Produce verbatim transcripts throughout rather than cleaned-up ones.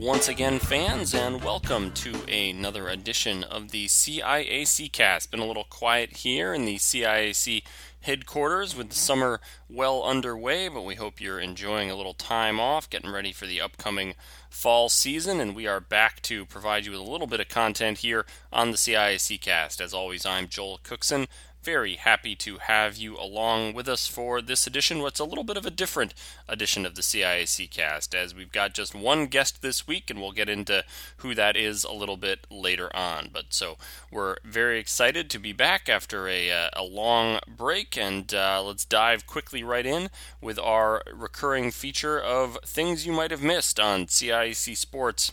once again, fans, and welcome to another edition of the C I A C Cast. Been a little quiet here in the C I A C headquarters with the summer well underway, but we hope you're enjoying a little time off, getting ready for the upcoming fall season, and we are back to provide you with a little bit of content here on the C I A C Cast. As always, I'm Joel Cookson. Very happy to have you along with us for this edition. What's a little bit of a different edition of the C I A C Cast, as we've got just one guest this week, and we'll get into who that is a little bit later on. But so we're very excited to be back after a uh, a long break, and uh, let's dive quickly right in with our recurring feature of things you might have missed on C I A C sports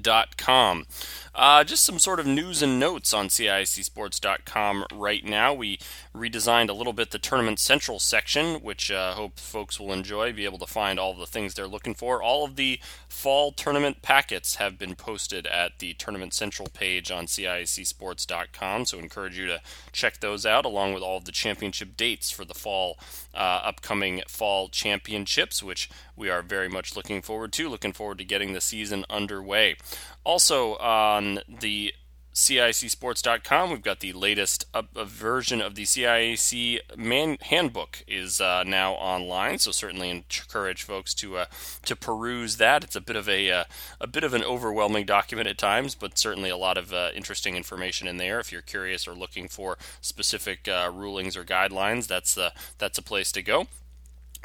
dot com. Uh, just some sort of news and notes on C I A C sports dot com right now. We redesigned a little bit the Tournament Central section, which I uh, hope folks will enjoy, be able to find all the things they're looking for. All of the fall tournament packets have been posted at the Tournament Central page on C I A C sports dot com, so encourage you to check those out, along with all of the championship dates for the fall, uh, upcoming fall championships, which we are very much looking forward to, looking forward to getting the season underway. Also, on the C I A C sports dot com, we've got the latest up- version of the C I A C man- handbook is uh, now online, so certainly encourage folks to uh, to peruse that. It's a bit of a uh, a bit of an overwhelming document at times, but certainly a lot of uh, interesting information in there. If you're curious or looking for specific uh, rulings or guidelines, that's uh, that's a place to go.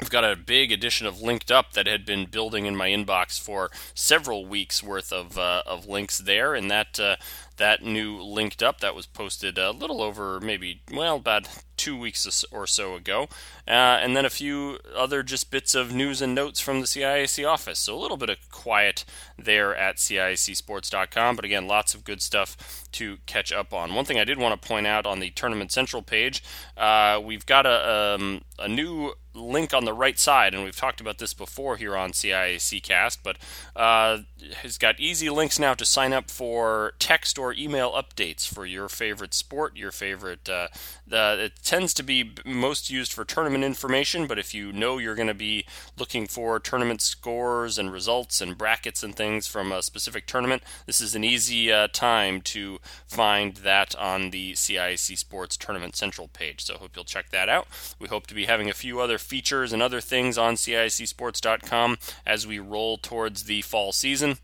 I've got a big edition of Linked Up that had been building in my inbox for several weeks worth of uh, of links there, and that uh, that new Linked Up that was posted a little over maybe well about two weeks or so ago, uh, and then a few other just bits of news and notes from the C I A C office. So a little bit of quiet there at C I A C sports dot com, but again, lots of good stuff to catch up on. One thing I did want to point out on the Tournament Central page, uh, we've got a um, a new link on the right side, and we've talked about this before here on C I A C Cast, but uh, it's got easy links now to sign up for text or email updates for your favorite sport, your favorite, uh, the, it tends to be most used for tournament information, but if you know you're going to be looking for tournament scores and results and brackets and things from a specific tournament, this is an easy uh, time to find that on the C I A C Sports Tournament Central page, so hope you'll check that out. We hope to be having a few other features and other things on C I A C sports dot com as we roll towards the fall season.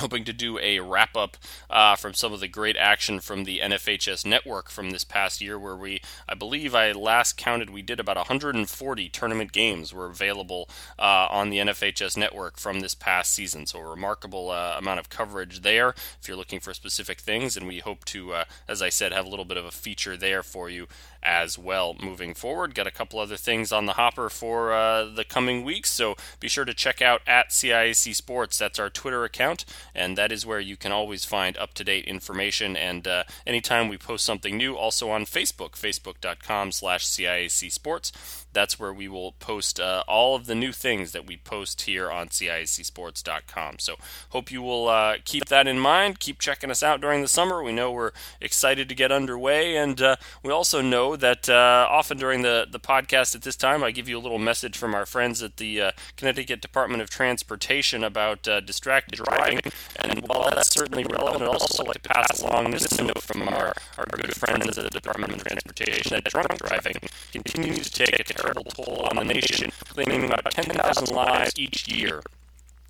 Hoping to do a wrap-up uh, from some of the great action from the N F H S Network from this past year, where we, I believe I last counted, we did about one hundred forty tournament games were available uh, on the N F H S Network from this past season. So a remarkable uh, amount of coverage there if you're looking for specific things, and we hope to, uh, as I said, have a little bit of a feature there for you as well moving forward. Got a couple other things on the hopper for uh, the coming weeks, so be sure to check out at C I A C Sports. That's our Twitter account, and that is where you can always find up-to-date information, and uh, anytime we post something new, also on Facebook, facebook dot com slash C I A C sports. That's where we will post uh, all of the new things that we post here on C I A C sports dot com. So hope you will uh, keep that in mind. Keep checking us out during the summer. We know we're excited to get underway, and uh, we also know that uh, often during the, the podcast at this time, I give you a little message from our friends at the uh, Connecticut Department of Transportation about uh, distracted driving. And while that's certainly relevant, I'd also like to pass along this note from our, our good friends at the Department of Transportation that drunk driving continues to take a terrible toll on the nation, claiming about ten thousand lives each year.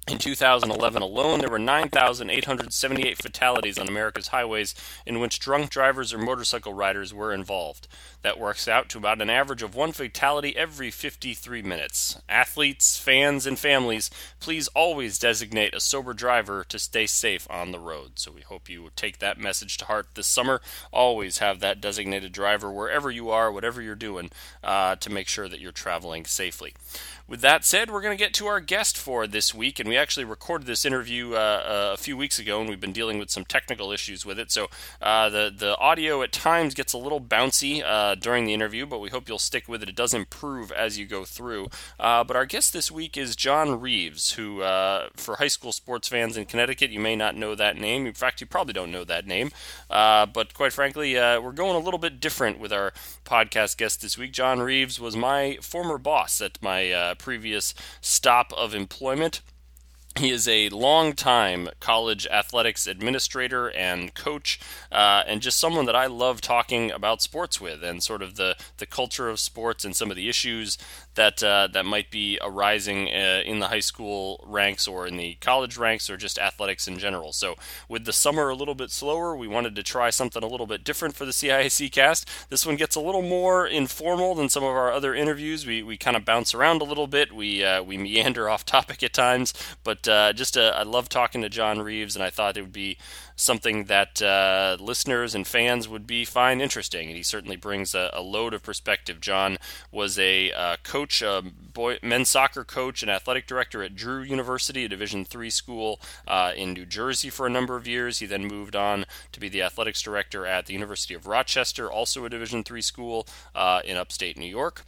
In two thousand eleven alone, there were nine thousand eight hundred seventy-eight fatalities on America's highways in which drunk drivers or motorcycle riders were involved. That works out to about an average of one fatality every fifty-three minutes. Athletes, fans, and families, please always designate a sober driver to stay safe on the road. So we hope you take that message to heart this summer. Always have that designated driver wherever you are, whatever you're doing, uh, to make sure that you're traveling safely. With that said, we're going to get to our guest for this week, and we We actually recorded this interview uh, a few weeks ago, and we've been dealing with some technical issues with it, so uh, the, the audio at times gets a little bouncy uh, during the interview, but we hope you'll stick with it. It does improve as you go through. Uh, but our guest this week is John Reeves, who, uh, for high school sports fans in Connecticut, you may not know that name. In fact, you probably don't know that name, uh, but quite frankly, uh, we're going a little bit different with our podcast guest this week. John Reeves was my former boss at my uh, previous stop of employment. He is a longtime college athletics administrator and coach, uh, and just someone that I love talking about sports with, and sort of the, the culture of sports and some of the issues that uh, that might be arising uh, in the high school ranks or in the college ranks or just athletics in general. So with the summer a little bit slower, we wanted to try something a little bit different for the C I A C cast. This one gets a little more informal than some of our other interviews. We we kind of bounce around a little bit. We, uh, we meander off topic at times, but Uh, just uh, I love talking to John Reeves, and I thought it would be something that uh, listeners and fans would be find interesting, and he certainly brings a, a load of perspective. John was a uh, coach, a boy, men's soccer coach and athletic director at Drew University, a Division three school uh, in New Jersey for a number of years. He then moved on to be the athletics director at the University of Rochester, also a Division three school uh, in upstate New York.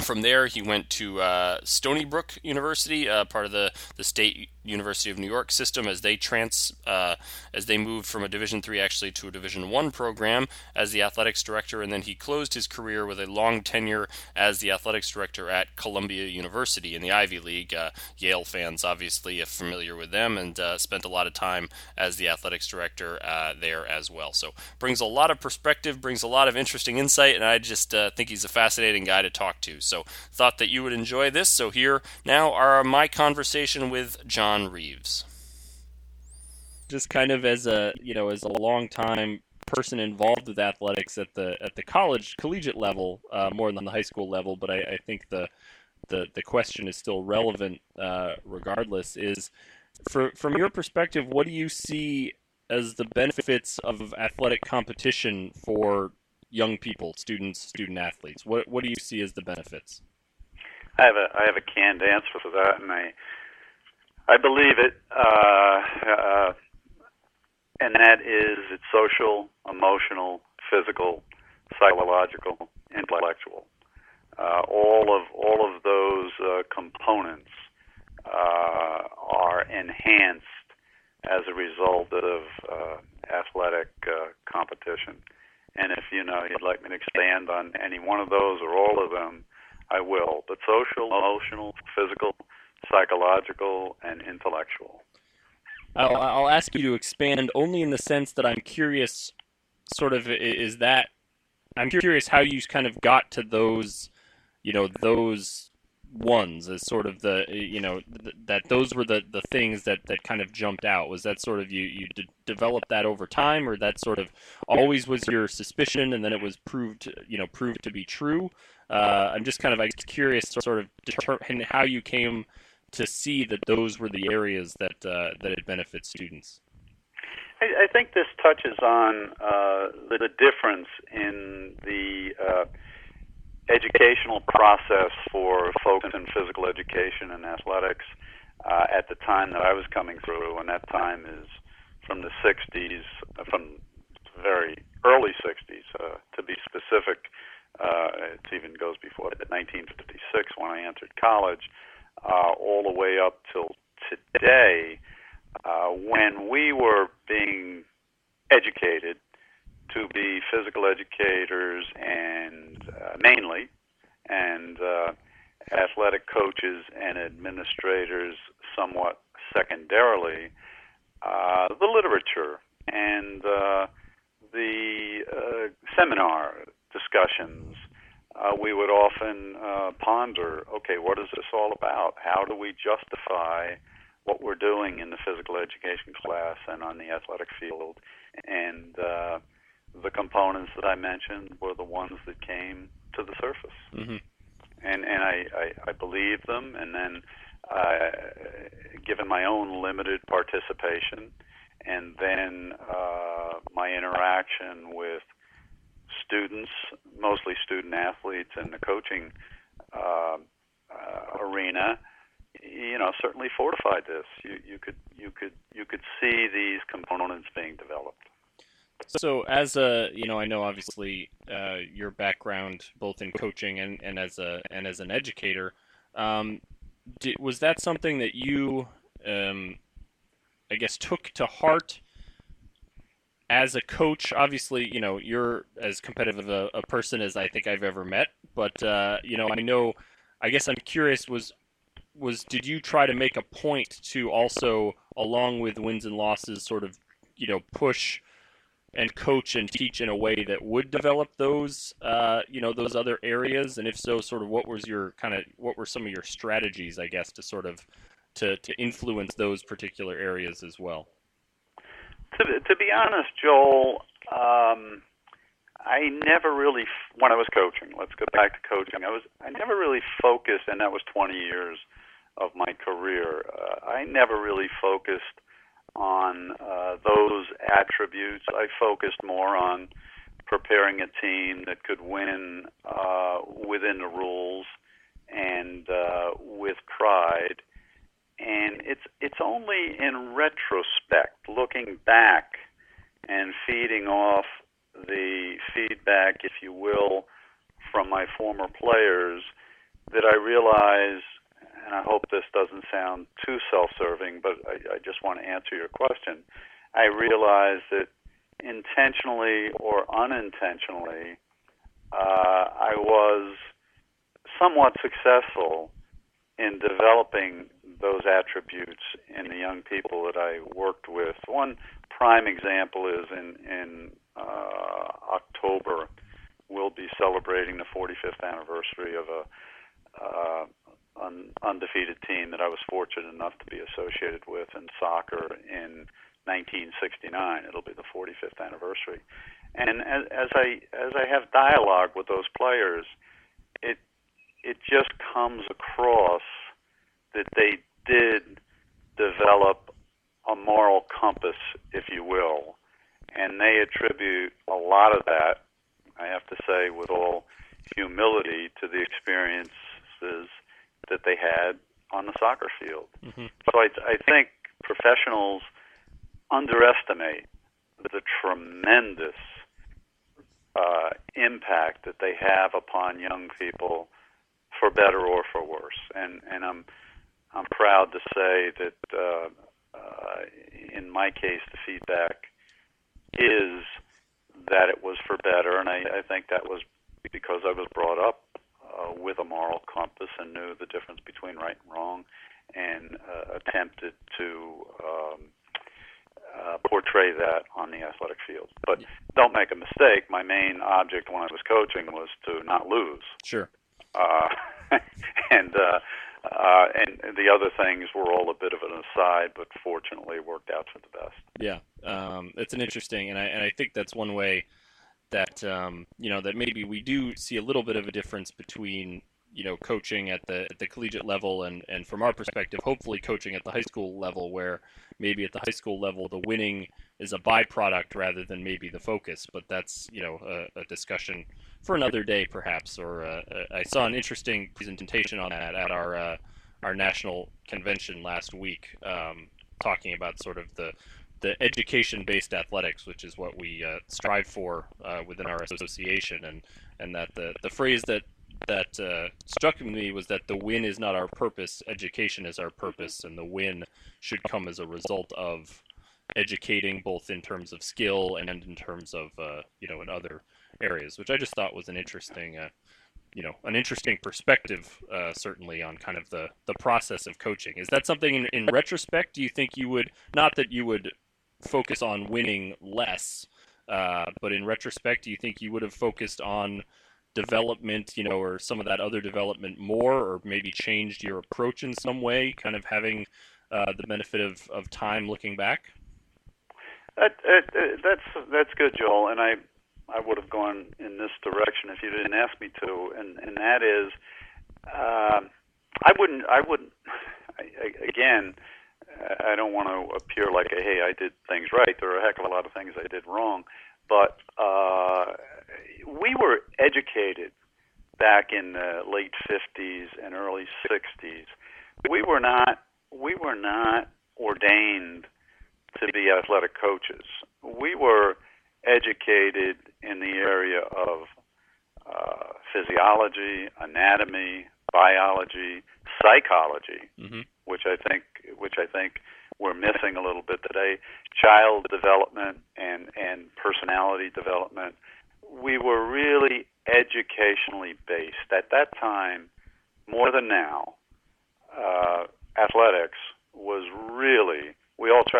From there, he went to uh, Stony Brook University, uh, part of the, the State University of New York system, as they trans uh, as they moved from a Division three actually to a Division one program as the athletics director, and then he closed his career with a long tenure as the athletics director at Columbia University in the Ivy League. Uh, Yale fans obviously are familiar with them, and uh, spent a lot of time as the athletics director uh, there as well. So brings a lot of perspective, brings a lot of interesting insight, and I just uh, think he's a fascinating guy to talk to. So thought that you would enjoy this. So here now are my conversation with John Reeves. Just kind of as a, you know, as a longtime person involved with athletics at the at the college collegiate level, uh, more than the high school level, but I, I think the, the the question is still relevant uh, regardless. Is for, from your perspective, what do you see as the benefits of athletic competition for young people, students, student athletes? What what do you see as the benefits? I have a I have a canned answer for that, and I I believe it, uh, uh, and that is it's social, emotional, physical, psychological, intellectual. Uh, all of all of those uh, components uh, are enhanced as a result of uh, athletic uh, competition. And if, you know, you'd like me to expand on any one of those or all of them, I will. But social, emotional, physical, psychological, and intellectual. I'll, I'll ask you to expand only in the sense that I'm curious, sort of, is that, I'm curious how you kind of got to those, you know, those ones as sort of the, you know, th- that those were the, the things that, that kind of jumped out. Was that sort of you, you d- developed that over time, or that sort of always was your suspicion and then it was proved, you know, proved to be true? Uh, I'm just kind of I'm curious sort of deter- and how you came to see that those were the areas that, uh, that it benefits students. I, I think this touches on uh, the, the difference in the uh, educational process for folks in physical education and athletics uh, at the time that I was coming through, and that time is from the sixties, from very early sixties, uh, to be specific. Uh, it even goes before that, nineteen fifty-six when I entered college, uh, all the way up till today, uh, when we were being educated to be physical educators and uh, mainly, and uh, athletic coaches and administrators somewhat secondarily, uh, the literature and uh, the uh, seminar discussions, uh, we would often uh, ponder, okay, what is this all about? How do we justify what we're doing in the physical education class and on the athletic field? And uh, the components that I mentioned were the ones that came to the surface. Mm-hmm. And and I, I, I believe them, and then uh, given my own limited participation, and then uh, my interaction with students, mostly student athletes in the coaching uh, uh, arena, you know, certainly fortified this. You, you could, you could, you could see these components being developed. So, as a, you know, I know obviously uh, your background both in coaching and, and as a and as an educator, um, did, was that something that you, um, I guess, took to heart? As a coach, obviously, you know, you're as competitive a, a person as I think I've ever met. But, uh, you know, I know, I guess I'm curious, was was, did you try to make a point to also, along with wins and losses, sort of, you know, push and coach and teach in a way that would develop those, uh, you know, those other areas? And if so, sort of what was your kind of, what were some of your strategies, I guess, to sort of, to, to influence those particular areas as well? To, to be honest, Joel, um, I never really, when I was coaching, let's go back to coaching, I was I never really focused, and that was twenty years of my career, uh, I never really focused on uh, those attributes. I focused more on preparing a team that could win uh, within the rules and uh, with pride. And it's it's only in retrospect, looking back and feeding off the feedback, if you will, from my former players, that I realize, and I hope this doesn't sound too self-serving, but I, I just want to answer your question, I realize that intentionally or unintentionally, uh, I was somewhat successful in developing those attributes in the young people that I worked with. One prime example is in, in uh, October, we'll be celebrating the forty-fifth anniversary of a uh, un- undefeated team that I was fortunate enough to be associated with in soccer in nineteen sixty-nine. It'll be the forty-fifth anniversary. And as, as I as I have dialogue with those players, it it just comes across that they did develop a moral compass, if you will, and they attribute a lot of that, I have to say with all humility, to the experiences that they had on the soccer field. Mm-hmm. So I, I think professionals underestimate the tremendous uh, impact that they have upon young people, for better or for worse. And, and I'm I'm proud to say that uh, uh, in my case, the feedback is that it was for better, and I, I think that was because I was brought up uh, with a moral compass and knew the difference between right and wrong, and uh, attempted to um, uh, portray that on the athletic field. But don't make a mistake, my main object when I was coaching was to not lose. Sure. Uh, and uh, uh, and the other things were all a bit of an aside, but fortunately it worked out for the best. Yeah, um, it's an interesting, and I and I think that's one way that um, you know that maybe we do see a little bit of a difference between you know coaching at the at the collegiate level and, and from our perspective, hopefully coaching at the high school level, where maybe at the high school level the winning is a byproduct rather than maybe the focus. But that's you know a, a discussion for another day, perhaps. Or uh, I saw an interesting presentation on that at our uh, our national convention last week, um, talking about sort of the the education-based athletics, which is what we uh, strive for uh, within our association, and and that the the phrase that that uh, struck me was that the win is not our purpose, education is our purpose, and the win should come as a result of educating, both in terms of skill and in terms of uh, you know in other areas, which I just thought was an interesting, uh, you know, an interesting perspective, uh, certainly on kind of the, the process of coaching. Is that something in, in retrospect, do you think you would, not that you would focus on winning less, uh, but in retrospect, do you think you would have focused on development, you know, or some of that other development more, or maybe changed your approach in some way, kind of having uh, the benefit of, of time looking back? That, uh, that's, that's good, Joel. And I, I would have gone in this direction if you didn't ask me to, and, and that is, uh, I wouldn't, I wouldn't, I, I, again, I don't want to appear like, a, hey, I did things right. There are a heck of a lot of things I did wrong, but uh, we were educated back in the late fifties and early sixties. We were not, we were not ordained to be athletic coaches. We were educated in the area of uh, physiology, anatomy, biology, psychology, mm-hmm. which I think which I think we're missing a little bit today. Child development and, and personality development. We were really educationally based at that time, more than now. Uh,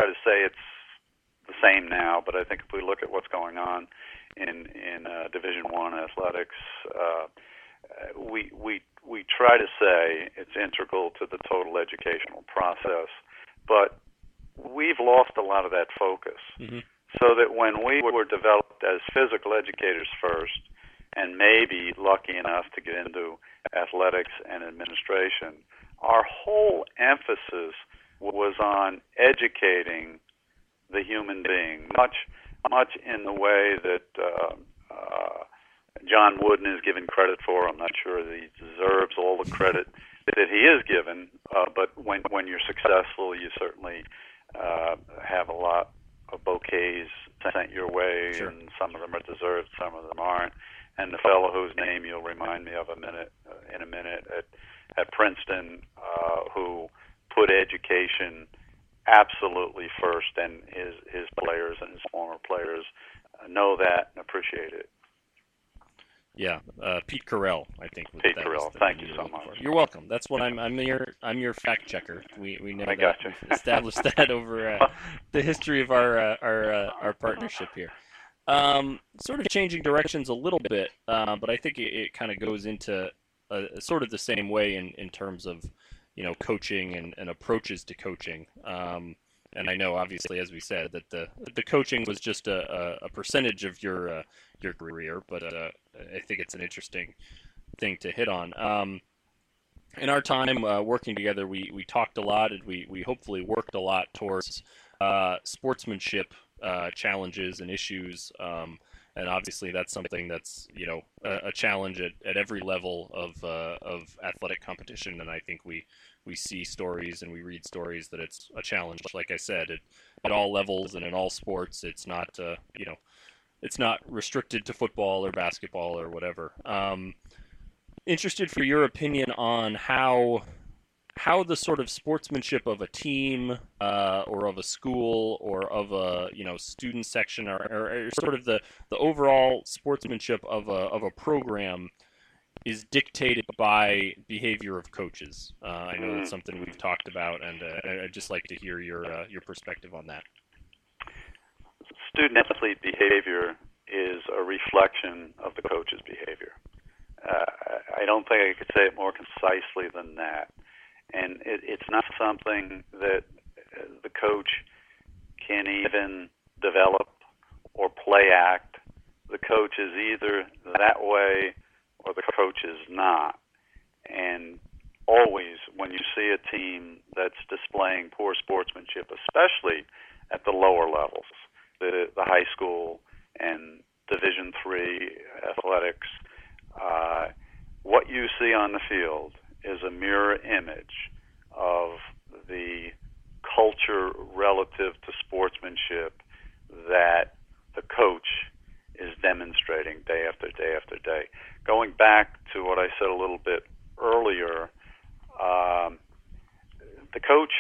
try to say it's the same now, but I think if we look at what's going on in in uh, Division One athletics, uh, we we we try to say it's integral to the total educational process, but we've lost a lot of that focus. Mm-hmm. So that when we were developed as physical educators first, and maybe lucky enough to get into athletics and administration, our whole emphasis was on educating the human being, much much in the way that uh, uh, John Wooden is given credit for. I'm not sure that he deserves all the credit that he is given, uh, but when when you're successful, you certainly uh, have a lot of bouquets sent your way, sure. And some of them are deserved, some of them aren't. And the fellow whose name you'll remind me of a minute uh, in a minute at at Princeton, uh, who put education absolutely first, and his his players and his former players know that and appreciate it. Yeah, uh, Pete Carell, I think. Pete Carell, thank you so much. You're welcome. That's what I'm. I'm your. I'm your fact checker. We we know that. We've established that over uh, the history of our uh, our uh, our partnership here. Um, sort of changing directions a little bit, uh, but I think it, it kind of goes into a, a sort of the same way in in terms of, you know, coaching and, and approaches to coaching. Um, and I know, obviously, as we said, that the the coaching was just a, a percentage of your uh, your career, but uh, I think it's an interesting thing to hit on. Um, in our time uh, working together, we, we talked a lot, and we, we hopefully worked a lot towards uh, sportsmanship uh, challenges and issues. Um, and obviously, that's something that's, you know, a, a challenge at, at every level of uh, of athletic competition. And I think we, we see stories and we read stories that it's a challenge. Like I said, it, at all levels and in all sports, it's not, uh, you know, it's not restricted to football or basketball or whatever. Um, interested for your opinion on how how the sort of sportsmanship of a team uh, or of a school or of a, you know, student section or, or, or sort of the, the overall sportsmanship of a of a program is dictated by behavior of coaches. Uh, I know that's something we've talked about, and uh, I'd just like to hear your uh, your perspective on that. Student athlete behavior is a reflection of the coach's behavior. Uh, I don't think I could say it more concisely than that. And it, it's not something that the coach can even develop or play act. The coach is either that way or the coach is not. And always when you see a team that's displaying poor sportsmanship, especially at the lower levels, The, the high school and Division three athletics, uh, what you see on the field is a mirror image of the culture relative to sportsmanship that the coach is demonstrating day after day after day. Going back to what I said a little bit earlier, um, the coach,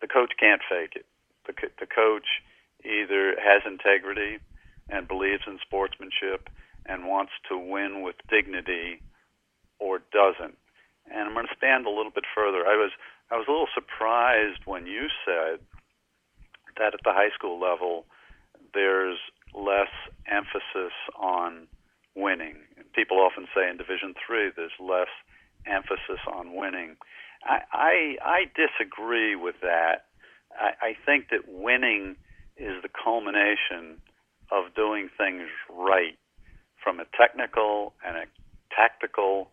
the coach can't fake it. The, the coach either has integrity and believes in sportsmanship and wants to win with dignity, or doesn't. And I'm going to stand a little bit further. I was I was a little surprised when you said that at the high school level there's less emphasis on winning. People often say in Division three there's less emphasis on winning. I I, I disagree with that. I, I think that winning is the culmination of doing things right from a technical and a tactical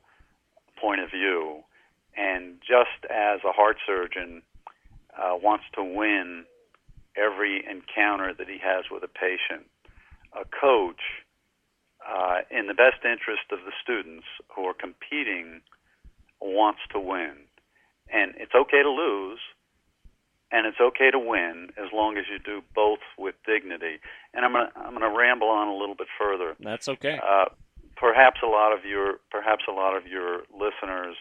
point of view. And just as a heart surgeon uh, wants to win every encounter that he has with a patient, a coach, uh, in the best interest of the students who are competing, wants to win. And it's okay to lose, and it's okay to win as long as you do both with dignity. And I'm gonna I'm gonna ramble on a little bit further. That's okay. Uh, perhaps a lot of your perhaps a lot of your listeners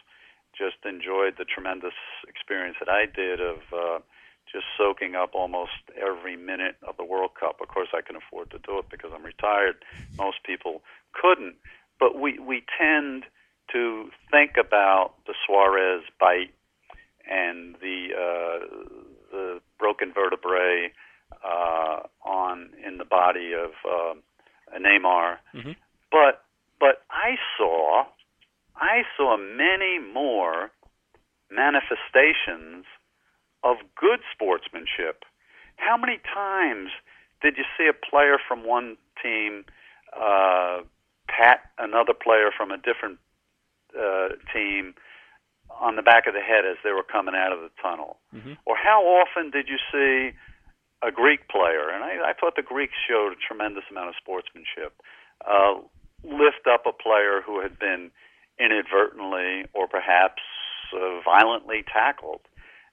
just enjoyed the tremendous experience that I did of uh, just soaking up almost every minute of the World Cup. Of course, I can afford to do it because I'm retired. Most people couldn't. But we we tend to think about the Suarez bite and the uh, the broken vertebrae uh, on in the body of uh, Neymar. Mm-hmm. But but I saw I saw many more manifestations of good sportsmanship. How many times did you see a player from one team uh, pat another player from a different uh, team on the back of the head as they were coming out of the tunnel? Mm-hmm. Or how often did you see a Greek player, and I, I thought the Greeks showed a tremendous amount of sportsmanship, uh, lift up a player who had been inadvertently or perhaps uh, violently tackled?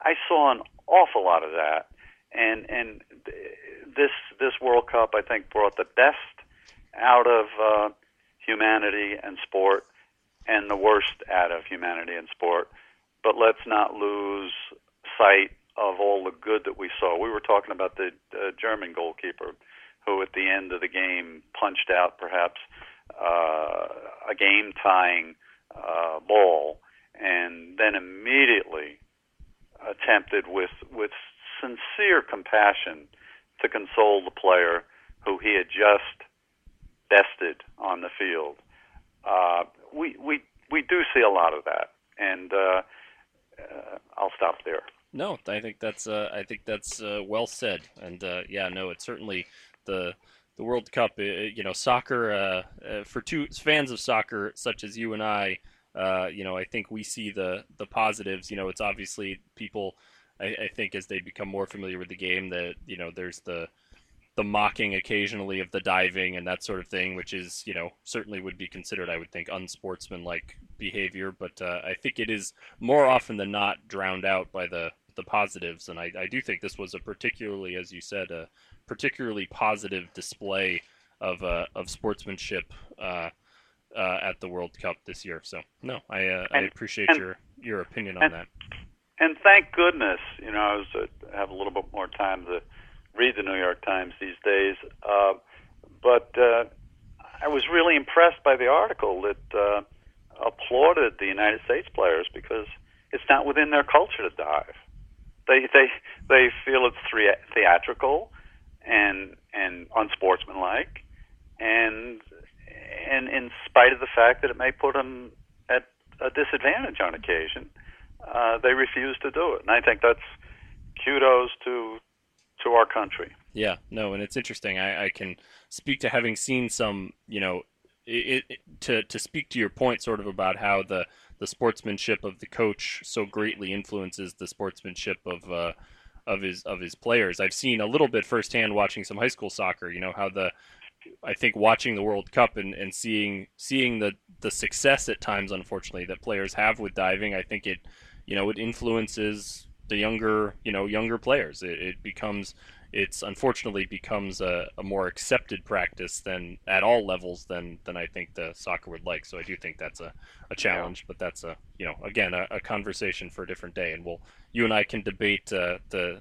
I saw an awful lot of that, and and this this World Cup, I think, brought the best out of uh, humanity and sport, and the worst out of humanity and sport. But let's not lose sight of all the good that we saw. We were talking about the uh, German goalkeeper who at the end of the game punched out perhaps uh, a game-tying uh, ball and then immediately attempted with, with sincere compassion to console the player who he had just bested on the field. Uh, we, we, we do see a lot of that, and uh, uh, I'll stop there. No, I think that's uh, I think that's uh, well said, and uh, yeah, no, it's certainly the the World Cup. You know, soccer uh, uh, for two fans of soccer such as you and I. Uh, you know, I think we see the the positives. You know, it's obviously people. I, I think as they become more familiar with the game, that you know, there's the the mocking occasionally of the diving and that sort of thing, which is you know certainly would be considered, I would think, unsportsmanlike behavior. But uh, I think it is more often than not drowned out by the the positives, and I, I do think this was a particularly, as you said, a particularly positive display of uh, of sportsmanship uh, uh, at the World Cup this year. So no, I uh, and, I appreciate and, your your opinion and, on that. And thank goodness, you know, I was uh, have a little bit more time to read the New York Times these days, uh, but uh, I was really impressed by the article that uh, applauded the United States players because it's not within their culture to dive. They they they feel it's thre- theatrical and and unsportsmanlike, and and in spite of the fact that it may put them at a disadvantage on occasion, uh, they refuse to do it. And I think that's kudos to. to our country. Yeah, no, and it's interesting. I, I can speak to having seen some, you know, it, it, to to speak to your point sort of about how the, the sportsmanship of the coach so greatly influences the sportsmanship of uh, of his of his players. I've seen a little bit firsthand watching some high school soccer, you know, how the, I think watching the World Cup and, and seeing seeing the, the success at times, unfortunately, that players have with diving, I think it, you know, it influences the younger, you know, younger players. It, it becomes, it's unfortunately becomes a, a more accepted practice than at all levels than, than I think the soccer would like. So I do think that's a, a challenge, yeah. But that's a, you know, again, a, a conversation for a different day. And we'll, you and I can debate uh, the,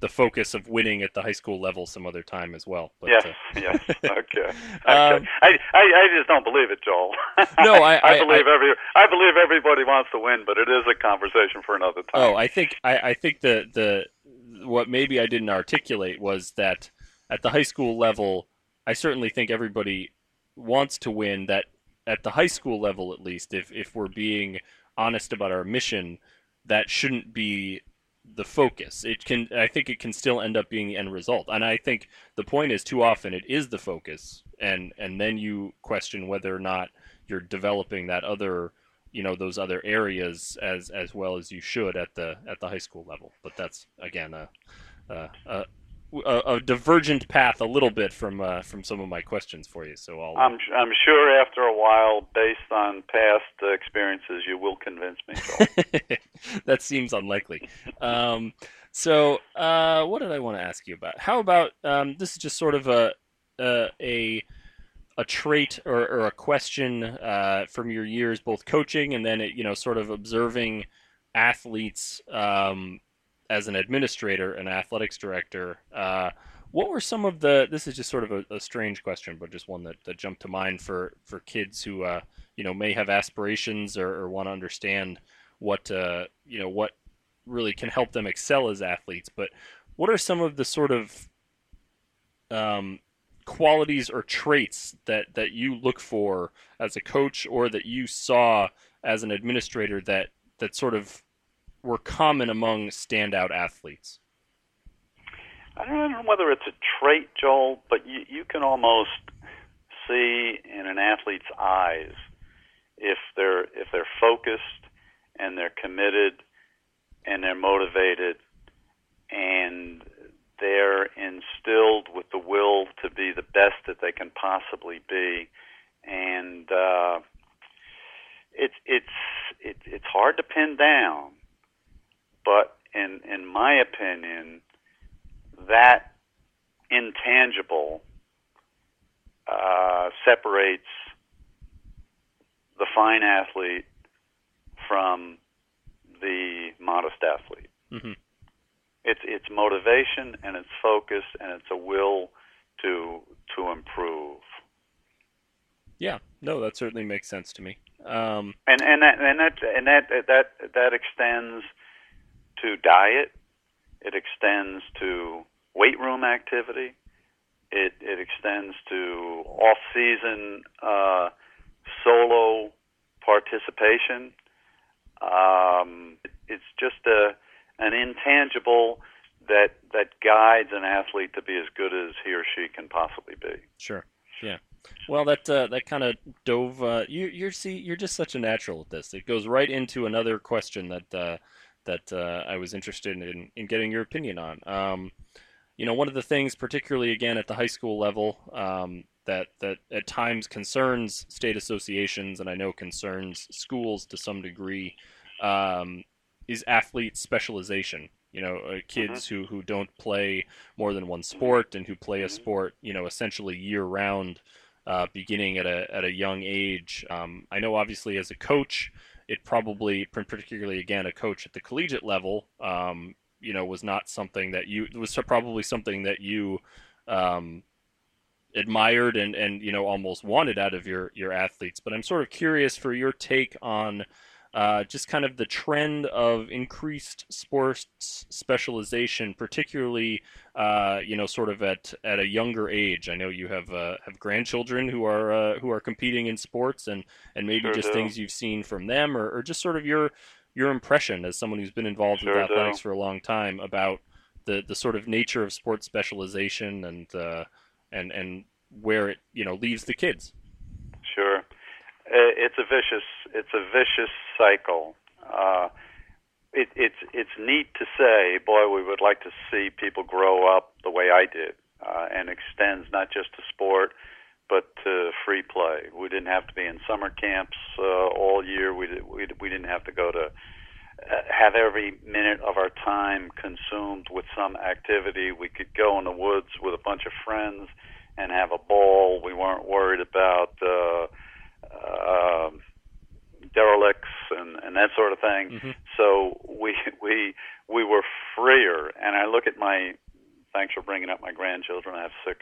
the focus of winning at the high school level some other time as well. But, yes, uh, yes, okay. okay. Um, I, I, I just don't believe it, Joel. No, I, I, I believe I, every I believe everybody wants to win, but it is a conversation for another time. Oh, I think I, I think the the what maybe I didn't articulate was that at the high school level, I certainly think everybody wants to win. That at the high school level, at least, if if we're being honest about our mission, that shouldn't be the focus. It can, I think it can still end up being the end result. And I think the point is too often it is the focus, and, and then you question whether or not you're developing that other, you know, those other areas as, as well as you should at the, at the high school level. But that's again, a, a, a, a divergent path a little bit from, uh, from some of my questions for you. So I'll, I'm, I'm sure after a while, based on past experiences, you will convince me. That seems unlikely. Um, so, uh, what did I want to ask you about? How about um, this is just sort of a a a, a trait or, or a question uh, from your years, both coaching and then it, you know, sort of observing athletes um, as an administrator and athletics director. Uh, what were some of the? This is just sort of a, a strange question, but just one that, that jumped to mind for for kids who uh, you know may have aspirations or, or want to understand what uh, you know what really can help them excel as athletes. But what are some of the sort of um, qualities or traits that, that you look for as a coach, or that you saw as an administrator, that, that sort of were common among standout athletes? I don't know whether it's a trait, Joel, but you, you can almost see in an athlete's eyes if they're if they're focused and they're committed and they're motivated and they're instilled with the will to be the best that they can possibly be. And uh, it's it's it, it's hard to pin down, but in in my opinion, that intangible uh, separates the fine athlete from the modest athlete. Mm-hmm. It's it's motivation, and it's focus, and it's a will to to improve. Yeah, no, that certainly makes sense to me. Um, and and that and that and that that that extends to diet. It extends to weight room activity. It it extends to off-season uh, solo participation. Um, it's just a an intangible that that guides an athlete to be as good as he or she can possibly be. Sure. Yeah. Well, that uh, that kind of dove. Uh, you you're see you're just such a natural at this. It goes right into another question that. Uh, that uh, I was interested in, in getting your opinion on. Um, you know, one of the things, particularly again at the high school level, um, that, that at times concerns state associations, and I know concerns schools to some degree, um, is athlete specialization. You know, uh, kids uh-huh. who, who don't play more than one sport, and who play a sport, you know, essentially year-round, uh, beginning at a at a young age. Um, I know obviously as a coach, it probably, particularly again, a coach at the collegiate level, um, you know, was not something that you, it was probably something that you um, admired and, and, you know, almost wanted out of your, your athletes. But I'm sort of curious for your take on uh, just kind of the trend of increased sports specialization, particularly, uh, you know, sort of at, at a younger age. I know you have uh, have grandchildren who are uh, who are competing in sports, and, and maybe sure just do. things you've seen from them, or, or just sort of your your impression as someone who's been involved sure with athletics do. for a long time about the, the sort of nature of sports specialization and uh, and and where it, you know, leaves the kids. Sure. It's a vicious, it's a vicious cycle. Uh, it, it's it's neat to say, boy, we would like to see people grow up the way I did, uh, and extends not just to sport, but to free play. We didn't have to be in summer camps uh, all year. We did, we we didn't have to go to uh, have every minute of our time consumed with some activity. We could go in the woods with a bunch of friends and have a ball. We weren't worried about. Uh, Uh, derelicts and, and that sort of thing. Mm-hmm. So we we we were freer. And I look at my, thanks for bringing up my grandchildren. I have six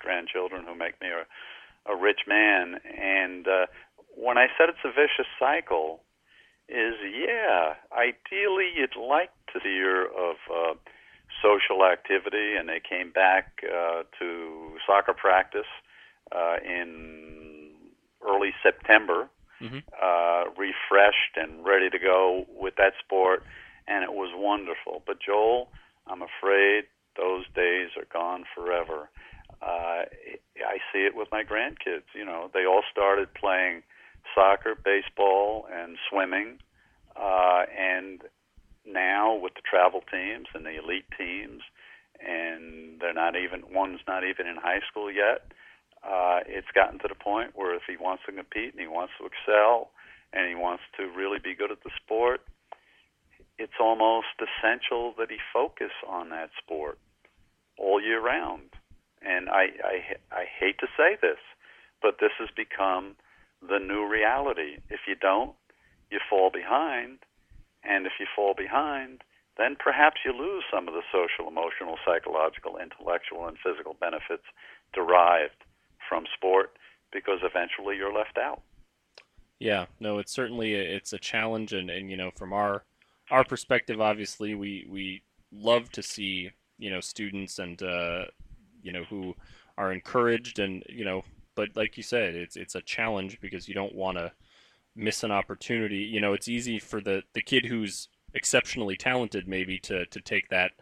grandchildren who make me a, a rich man. And uh, when I said it's a vicious cycle, is yeah, ideally you'd like to see a year of uh, social activity, and they came back uh, to soccer practice uh, in early September, mm-hmm. uh, refreshed and ready to go with that sport, and it was wonderful. But Joel, I'm afraid those days are gone forever. Uh, I see it with my grandkids. You know, they all started playing soccer, baseball, and swimming, uh, and now with the travel teams and the elite teams, and they're not even, one's not even in high school yet. Uh, it's gotten to the point where if he wants to compete and he wants to excel and he wants to really be good at the sport, it's almost essential that he focus on that sport all year round. And I, I, I hate to say this, but this has become the new reality. If you don't, you fall behind. And if you fall behind, then perhaps you lose some of the social, emotional, psychological, intellectual, and physical benefits derived from sport, because eventually you're left out. Yeah, no, it's certainly a, it's a challenge, and, and you know, from our our perspective, obviously, we we love to see, you know, students and uh, you know, who are encouraged, and you know, but like you said, it's it's a challenge because you don't want to miss an opportunity. You know, it's easy for the the kid who's exceptionally talented maybe to to take that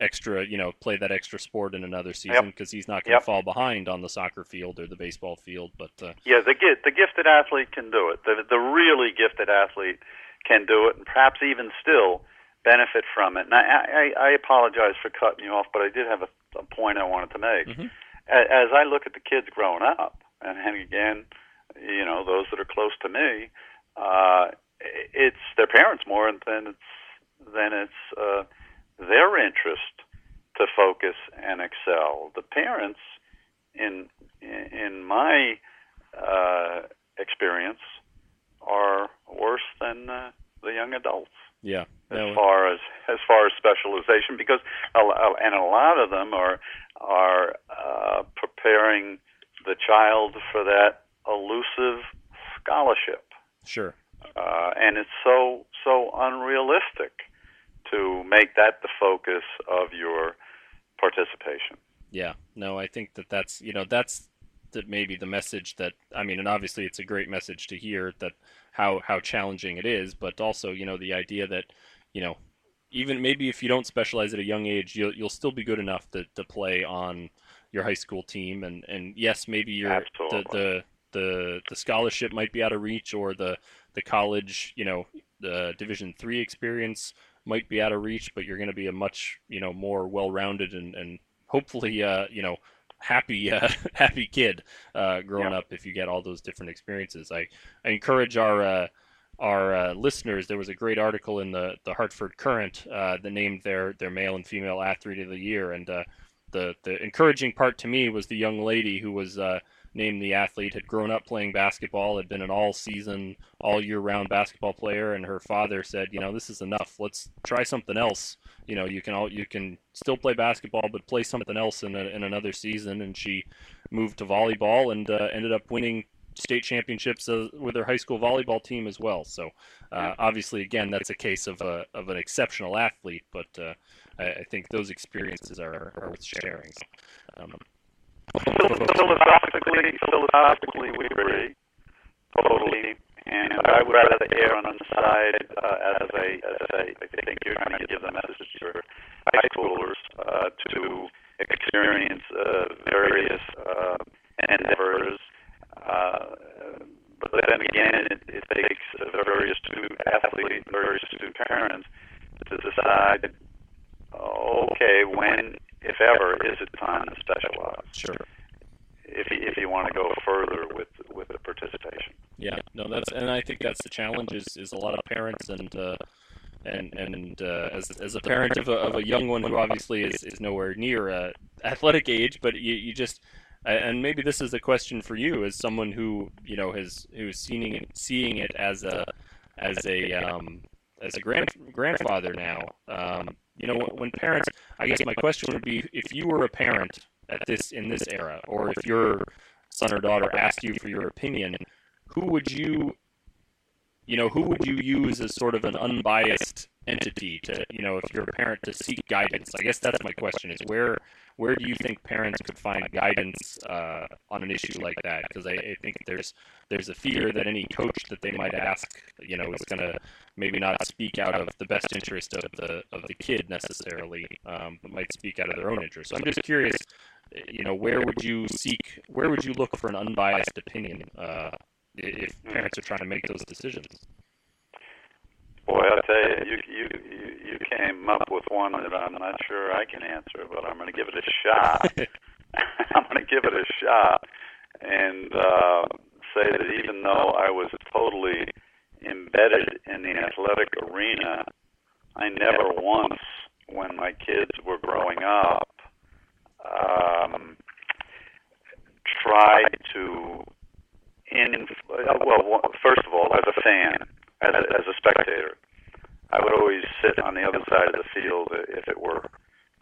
extra, you know, play that extra sport in another season because yep. he's not going to yep. fall behind on the soccer field or the baseball field. But uh, yeah, the the gifted athlete can do it. The the really gifted athlete can do it, and perhaps even still benefit from it. And I, I, I apologize for cutting you off, but I did have a, a point I wanted to make. Mm-hmm. As, as I look at the kids growing up, and, and again, you know, those that are close to me, uh, it's their parents more than it's than it's. Uh, their interest to focus and excel. The parents, in in my uh, experience, are worse than uh, the young adults. Yeah, as far as as far as specialization, because and a lot of them are are uh, preparing the child for that elusive scholarship. Sure, uh, and it's so so unrealistic to make that the focus of your participation. Yeah, no, I think that that's, you know, that's the, maybe the message that, I mean, and obviously it's a great message to hear that how, how challenging it is, but also, you know, the idea that, you know, even maybe if you don't specialize at a young age, you'll, you'll still be good enough to, to play on your high school team. And, and yes, maybe you're, the, the, the, the scholarship might be out of reach, or the, the college, you know, the Division three experience might be out of reach, but you're going to be a much, you know, more well-rounded and, and hopefully, uh, you know, happy, uh, happy kid uh, growing yeah. up if you get all those different experiences. I, I encourage our uh, our uh, listeners. There was a great article in the, the Hartford Current uh, that named their their male and female athlete of the year, and uh, the the encouraging part to me was the young lady who was uh, named the athlete had grown up playing basketball, had been an all-season, all-year-round basketball player, and her father said, "You know, this is enough. Let's try something else. You know, you can all you can still play basketball, but play something else in a, in another season." And she moved to volleyball and uh, ended up winning state championships uh, with her high school volleyball team as well. So, uh, obviously, again, that's a case of a of an exceptional athlete. But uh, I, I think those experiences are are worth sharing. Um, Philosophically, philosophically, we agree totally, and I would rather err on the side uh, as a as a. I think you're trying to give the message to your high schoolers uh, to experience uh, various uh, endeavors, uh, but then again, it, it takes various student athletes, various student parents to decide. Okay, when, if ever, is it time to specialize? Sure. If you, if you want to go further with with the participation. Yeah, no, that's, and I think that's the challenge is, is a lot of parents and uh, and and uh, as as a parent of a, of a young one who obviously is, is nowhere near uh, athletic age, but you you just, and maybe this is a question for you as someone who you know has who's seeing it, seeing it as a as a um, as a grand grandfather now. Um, You know, when parents, I guess my question would be, if you were a parent at this in this era, or if your son or daughter asked you for your opinion, who would you, you know, who would you use as sort of an unbiased entity to, you know, if you're a parent, to seek guidance? I guess that's my question: is where where do you think parents could find guidance uh, on an issue like that? Because I, I think there's there's a fear that any coach that they might ask, you know, is going to maybe not speak out of the best interest of the of the kid necessarily, um, but might speak out of their own interest. So I'm just curious, you know, where would you seek, where would you look for an unbiased opinion uh, if parents are trying to make those decisions? Boy, I'll tell you, you, you, you came up with one that I'm not sure I can answer, but I'm going to give it a shot. I'm going to give it a shot and uh, say that even though I was totally embedded in the athletic arena, I never once, when my kids were growing up, um, tried to, in, well, first of all, as a fan, As a, as a spectator, I would always sit on the other side of the field if it were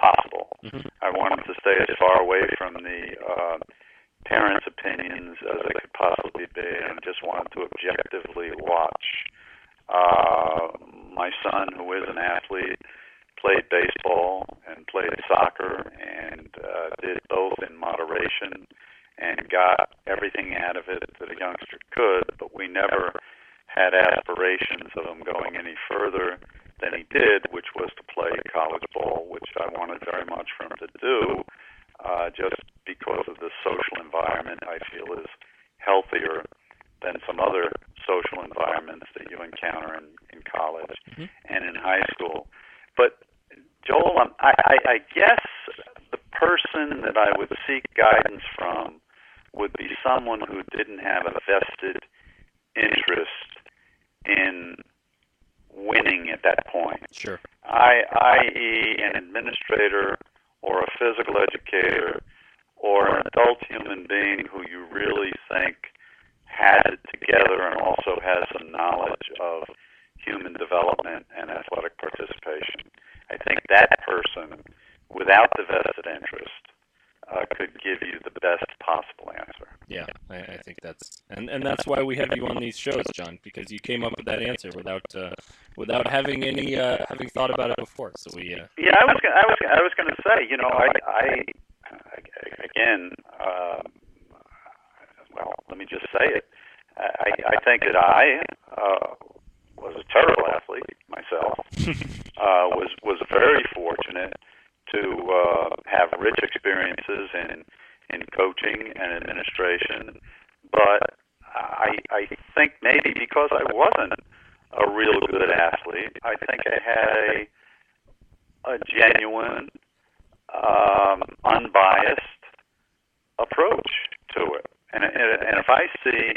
possible. Mm-hmm. I wanted to stay as far away from the uh, parents' opinions as I could possibly be, and just wanted to objectively watch. Uh, my son, who is an athlete, played baseball and played soccer and uh, did both in moderation and got everything out of it that a youngster could, but we never had aspirations of him going any further than he did, which was to play college ball, which I wanted very much for him to do, uh, just because of the social environment I feel is healthier than some other social environments that you encounter in, in college mm-hmm. and in high school. But, Joel, um, I, I, I guess the person that I would seek guidance from would be someone who didn't have a vested interest in winning at that point. Sure. I, that is an administrator or a physical educator or an adult human being who you really think has it together and also has some knowledge of human development and athletic participation. I think that person, without the vested interest, uh, could give you the best possible answer. Yeah, I, I think that's and, and that's why we have you on these shows, John, because you came up with that answer without uh, without having any uh, having thought about it before. So we. Uh... Yeah, I was gonna, I was I was going to say, you know, I, I, I again, uh, well, let me just say it. I I think that I. Uh, was a terrible athlete myself, uh, was was very fortunate to uh, have rich experiences in in coaching and administration, but I, I think maybe because I wasn't a real good athlete, I think I had a, a genuine, um, unbiased approach to it. And, and if I see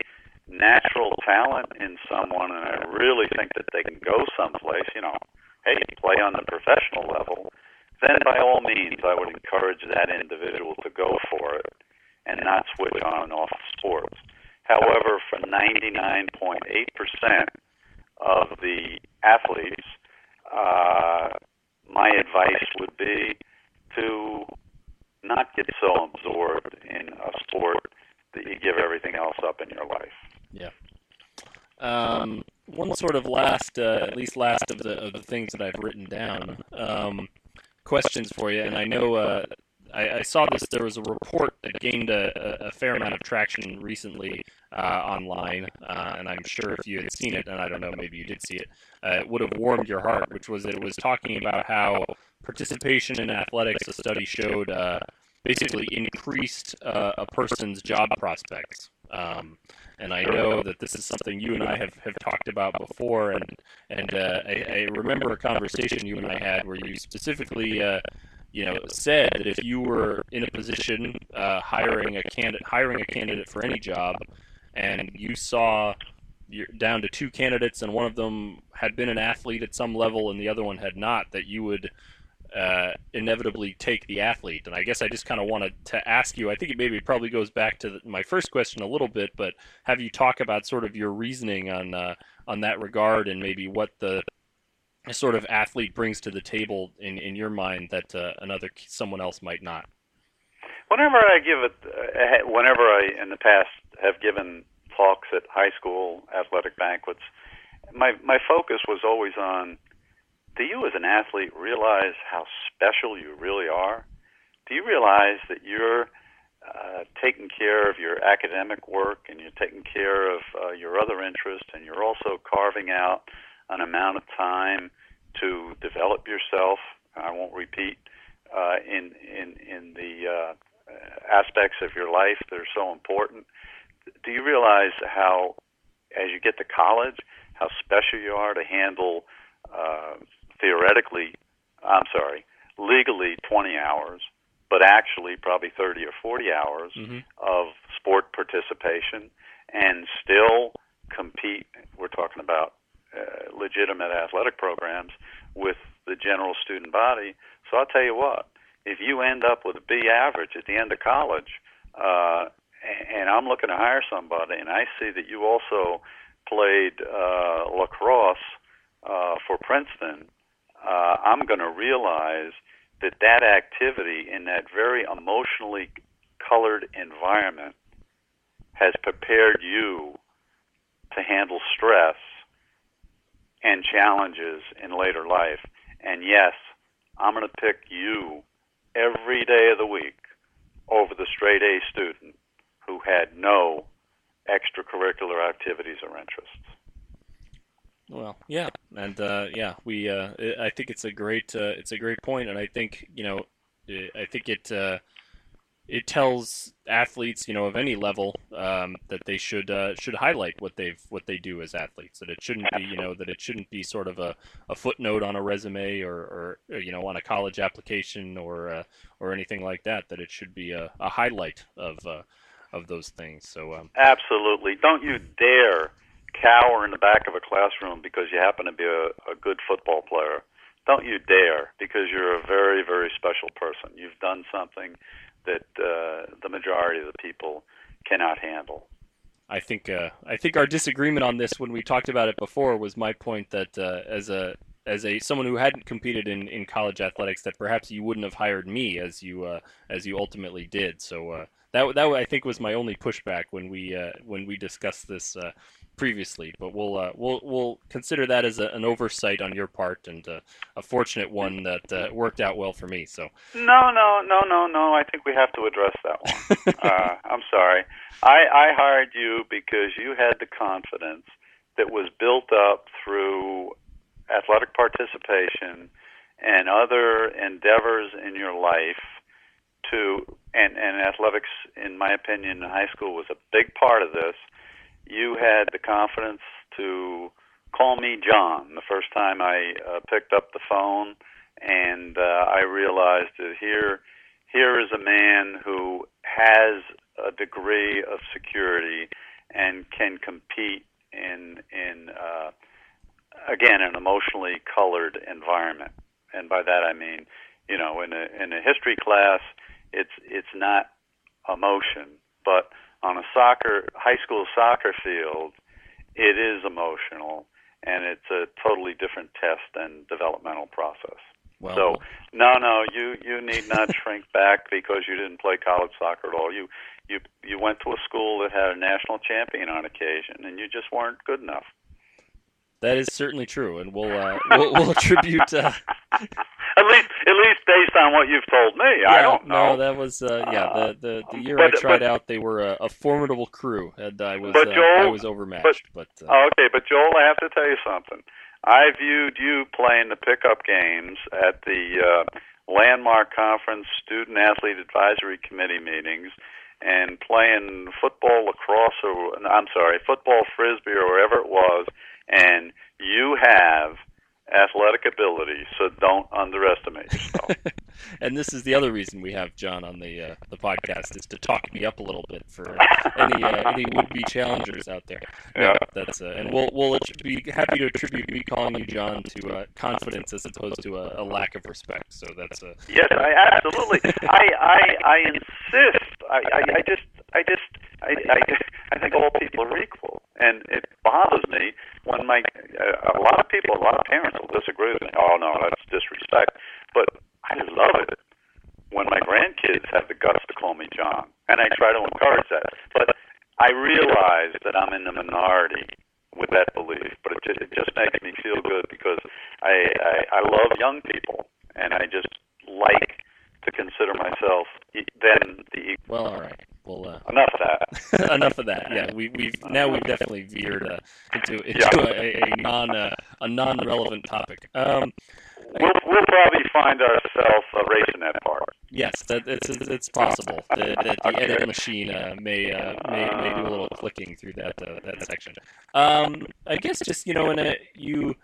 natural talent in someone, and I really think that they can go someplace, you know, hey, play on the professional level, then by all means I would encourage that individual to go for it and not switch on and off sports. However, for ninety-nine point eight percent of the athletes, uh, my advice would be to not get so absorbed in a sport that you give everything else up in your life. Yeah. Um, one sort of last, uh, at least last of the, of the things that I've written down, um, questions for you. And I know uh, I, I saw this. There was a report that gained a, a fair amount of traction recently uh, online, uh, and I'm sure if you had seen it, and I don't know, maybe you did see it, uh, it would have warmed your heart, which was it was talking about how participation in athletics, a study showed, uh, basically increased uh, a person's job prospects. Um, and I know that this is something you and I have, have talked about before, and and uh, I, I remember a conversation you and I had where you specifically uh, you know, said that if you were in a position uh, hiring a candidate hiring a candidate for any job, and you saw you're down to two candidates and one of them had been an athlete at some level and the other one had not, that you would Uh, inevitably take the athlete. And I guess I just kind of wanted to ask you, I think it maybe probably goes back to the, my first question a little bit, but have you talk about sort of your reasoning on uh, on that regard, and maybe what the sort of athlete brings to the table in, in your mind that uh, another someone else might not? Whenever I give it, uh, whenever I in the past have given talks at high school athletic banquets, my my focus was always on, do you as an athlete realize how special you really are? Do you realize that you're uh, taking care of your academic work and you're taking care of uh, your other interests, and you're also carving out an amount of time to develop yourself? I won't repeat uh, in, in, in the uh, aspects of your life that are so important. Do you realize how, as you get to college, how special you are to handle uh, theoretically, I'm sorry, legally twenty hours, but actually probably thirty or forty hours mm-hmm. of sport participation, and still compete, we're talking about uh, legitimate athletic programs, with the general student body. So I'll tell you what, if you end up with a B average at the end of college, uh, and I'm looking to hire somebody, and I see that you also played uh, lacrosse uh, for Princeton, Uh, I'm going to realize that that activity in that very emotionally colored environment has prepared you to handle stress and challenges in later life. And yes, I'm going to pick you every day of the week over the straight-A student who had no extracurricular activities or interests. Well, yeah, and uh, yeah, we. Uh, I think it's a great, uh, it's a great point, and I think you know, I think it, uh, it tells athletes, you know, of any level, um, that they should uh, should highlight what they've what they do as athletes. That it shouldn't be, you know, that it shouldn't be sort of a, a footnote on a resume or, or, or you know on a college application or uh, or anything like that. That it should be a, a highlight of uh, of those things. So um, absolutely, don't you dare cower in the back of a classroom because you happen to be a, a good football player. Don't you dare, because you're a very, very special person. You've done something that uh, the majority of the people cannot handle. I think uh, I think our disagreement on this when we talked about it before was my point that uh, as a as a someone who hadn't competed in, in college athletics, that perhaps you wouldn't have hired me as you uh, as you ultimately did. So uh, that that I think was my only pushback when we uh, when we discussed this. Uh, previously, but we'll uh, we'll we'll consider that as a, an oversight on your part and uh, a fortunate one that uh, worked out well for me. So no, no, no, no, no. I think we have to address that one. uh, I'm sorry. I, I hired you because you had the confidence that was built up through athletic participation and other endeavors in your life. To and and athletics, in my opinion, in high school was a big part of this. You had the confidence to call me John the first time I uh, picked up the phone, and uh, I realized that here, here is a man who has a degree of security and can compete in, in uh, again, an emotionally colored environment. And by that I mean, you know, in a in a history class, it's it's not emotion, but on a soccer, high school soccer field, it is emotional, and it's a totally different test and developmental process. Well, so, no, no, you, you need not shrink back because you didn't play college soccer at all. You, you, you went to a school that had a national champion on occasion, and you just weren't good enough. That is certainly true, and we'll uh, we'll, we'll attribute. Uh... At least, at least based on what you've told me, yeah, I don't know. No, that was uh, yeah. The, the, the year but, I tried but, out, they were a, a formidable crew, and I was but Joel, uh, I was overmatched. But, but uh... okay, but Joel, I have to tell you something. I viewed you playing the pickup games at the uh, Landmark Conference Student Athlete Advisory Committee meetings, and playing football, lacrosse, or I'm sorry, football, frisbee, or wherever it was. And you have athletic ability, so don't underestimate yourself. And this is the other reason we have John on the uh, the podcast, is to talk me up a little bit for any uh, any would-be challengers out there. Yeah, yeah that's uh, and we'll we'll be happy to attribute me calling you John to uh, confidence as opposed to a, a lack of respect. So that's a yes, I absolutely. I, I I insist. I I, I just I just I, I I think all people are equal, and it bothers me when my uh, a lot of people, a lot of parents will disagree with me. Oh no, that's disrespect. But I love it when my grandkids have the guts to call me John, and I try to encourage that. But I realize that I'm in the minority with that belief, but it just, it just makes me feel good because I, I, I love young people, and I just like to consider myself then the equal. Well, all right. Well, uh, enough of that. Enough of that. Yeah, we, we've now we've definitely veered uh, into into yeah. a, a non uh, a non relevant topic. Um, we'll, we'll probably find ourselves uh, racing that part. Yes, that, it's it's possible that, that the edit machine uh, may, uh, may may do a little clicking through that uh, that section. Um, I guess just you know, in a you.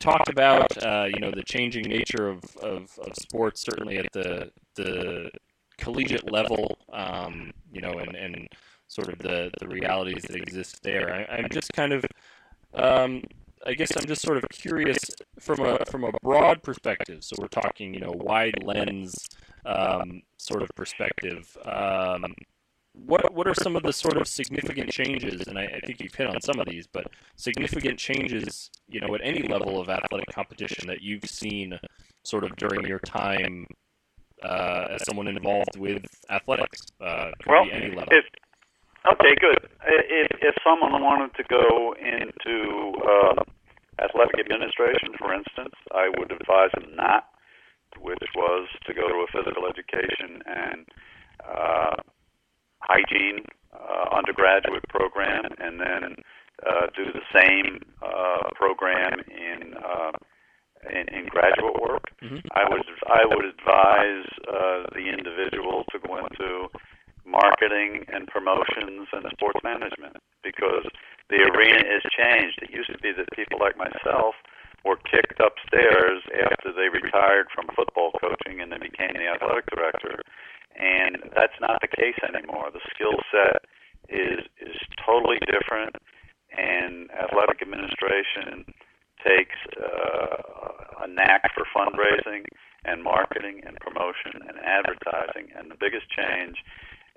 talked about uh, you know the changing nature of, of, of sports, certainly at the the collegiate level, um, you know, and, and sort of the, the realities that exist there. I, I'm just kind of, um, I guess I'm just sort of curious from a from a broad perspective. So we're talking, you know, wide lens um, sort of perspective. Um, What what are some of the sort of significant changes, and I, I think you've hit on some of these, but significant changes, you know, at any level of athletic competition that you've seen sort of during your time uh, as someone involved with athletics? Uh, could well, be any level. If, okay, good. If, if someone wanted to go into uh, athletic the administration, for instance, I would advise them not, which was to go to a physical education and uh, hygiene uh, undergraduate program, and then uh, do the same uh, program in, uh, in in graduate work. Mm-hmm. I would I would advise uh, the individual to go into marketing and promotions and sports management, because the arena has changed. It used to be that people like myself were kicked upstairs after they retired from football coaching and they became the athletic director, and that's not the case anymore. The skill set is is totally different, and athletic administration takes uh, a knack for fundraising and marketing and promotion and advertising. And the biggest change,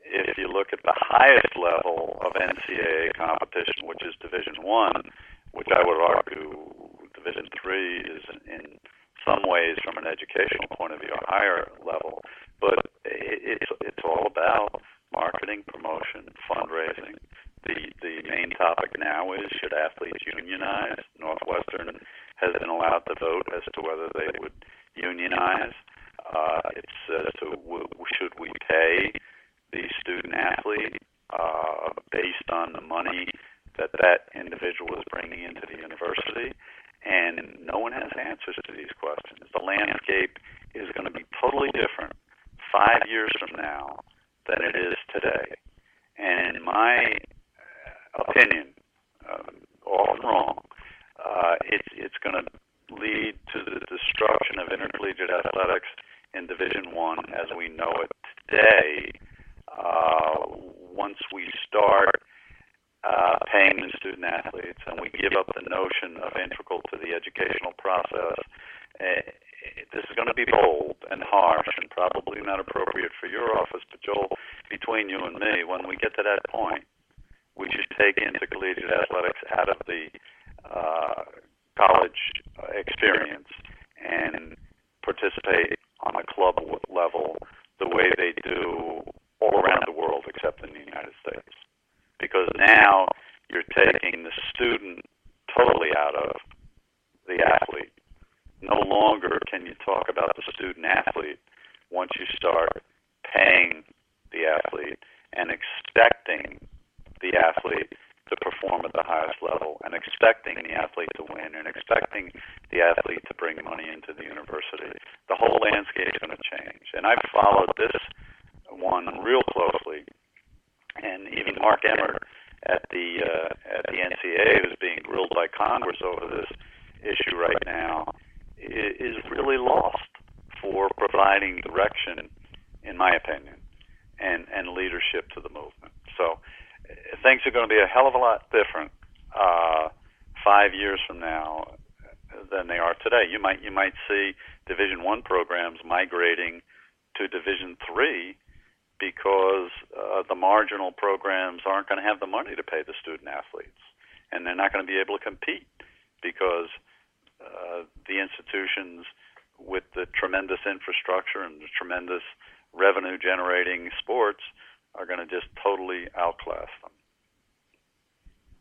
if you look at the highest level of N C double A competition, which is Division One, which I would argue Division Three is in some ways, from an educational point of view, a higher level. But it's it's all about marketing, promotion, fundraising. The the main topic now is, should athletes unionize? Northwestern has been allowed to vote as to whether they would unionize. Uh, it's as uh, to w- should we pay the student athlete uh, based on the money that that individual is bringing into the university, and no one has answers to these questions. The landscape is going to be totally different five years from now than it is today. And in my opinion, um, all wrong, uh, it's it's going to lead to the destruction of intercollegiate athletics in Division One as we know it today. Uh, once we start uh, paying the student athletes and we give up the notion of integral to the educational process, uh, this is going to be bold and harsh and probably not appropriate for your office. But Joel, between you and me, when we get to that point, we should take intercollegiate athletics out of the uh, college experience and participate on a club level the way they do all around the world except in the United States. Because now you're taking the student totally out of the athlete. No longer can you talk about the student-athlete once you start paying the athlete and expecting the athlete to perform at the highest level and expecting the athlete to win and expecting the athlete to bring money into the university. The whole landscape is going to change. And I've followed this one real closely, and even Mark Emmert at the uh, at the N C double A, who's being grilled by Congress over this issue right now, is really lost for providing direction, in my opinion, and and leadership to the movement. So things are going to be a hell of a lot different uh, five years from now than they are today. You might you might see Division One programs migrating to Division Three, because uh, the marginal programs aren't going to have the money to pay the student-athletes, and they're not going to be able to compete because uh, the institutions with the tremendous infrastructure and the tremendous revenue-generating sports are going to just totally outclass them.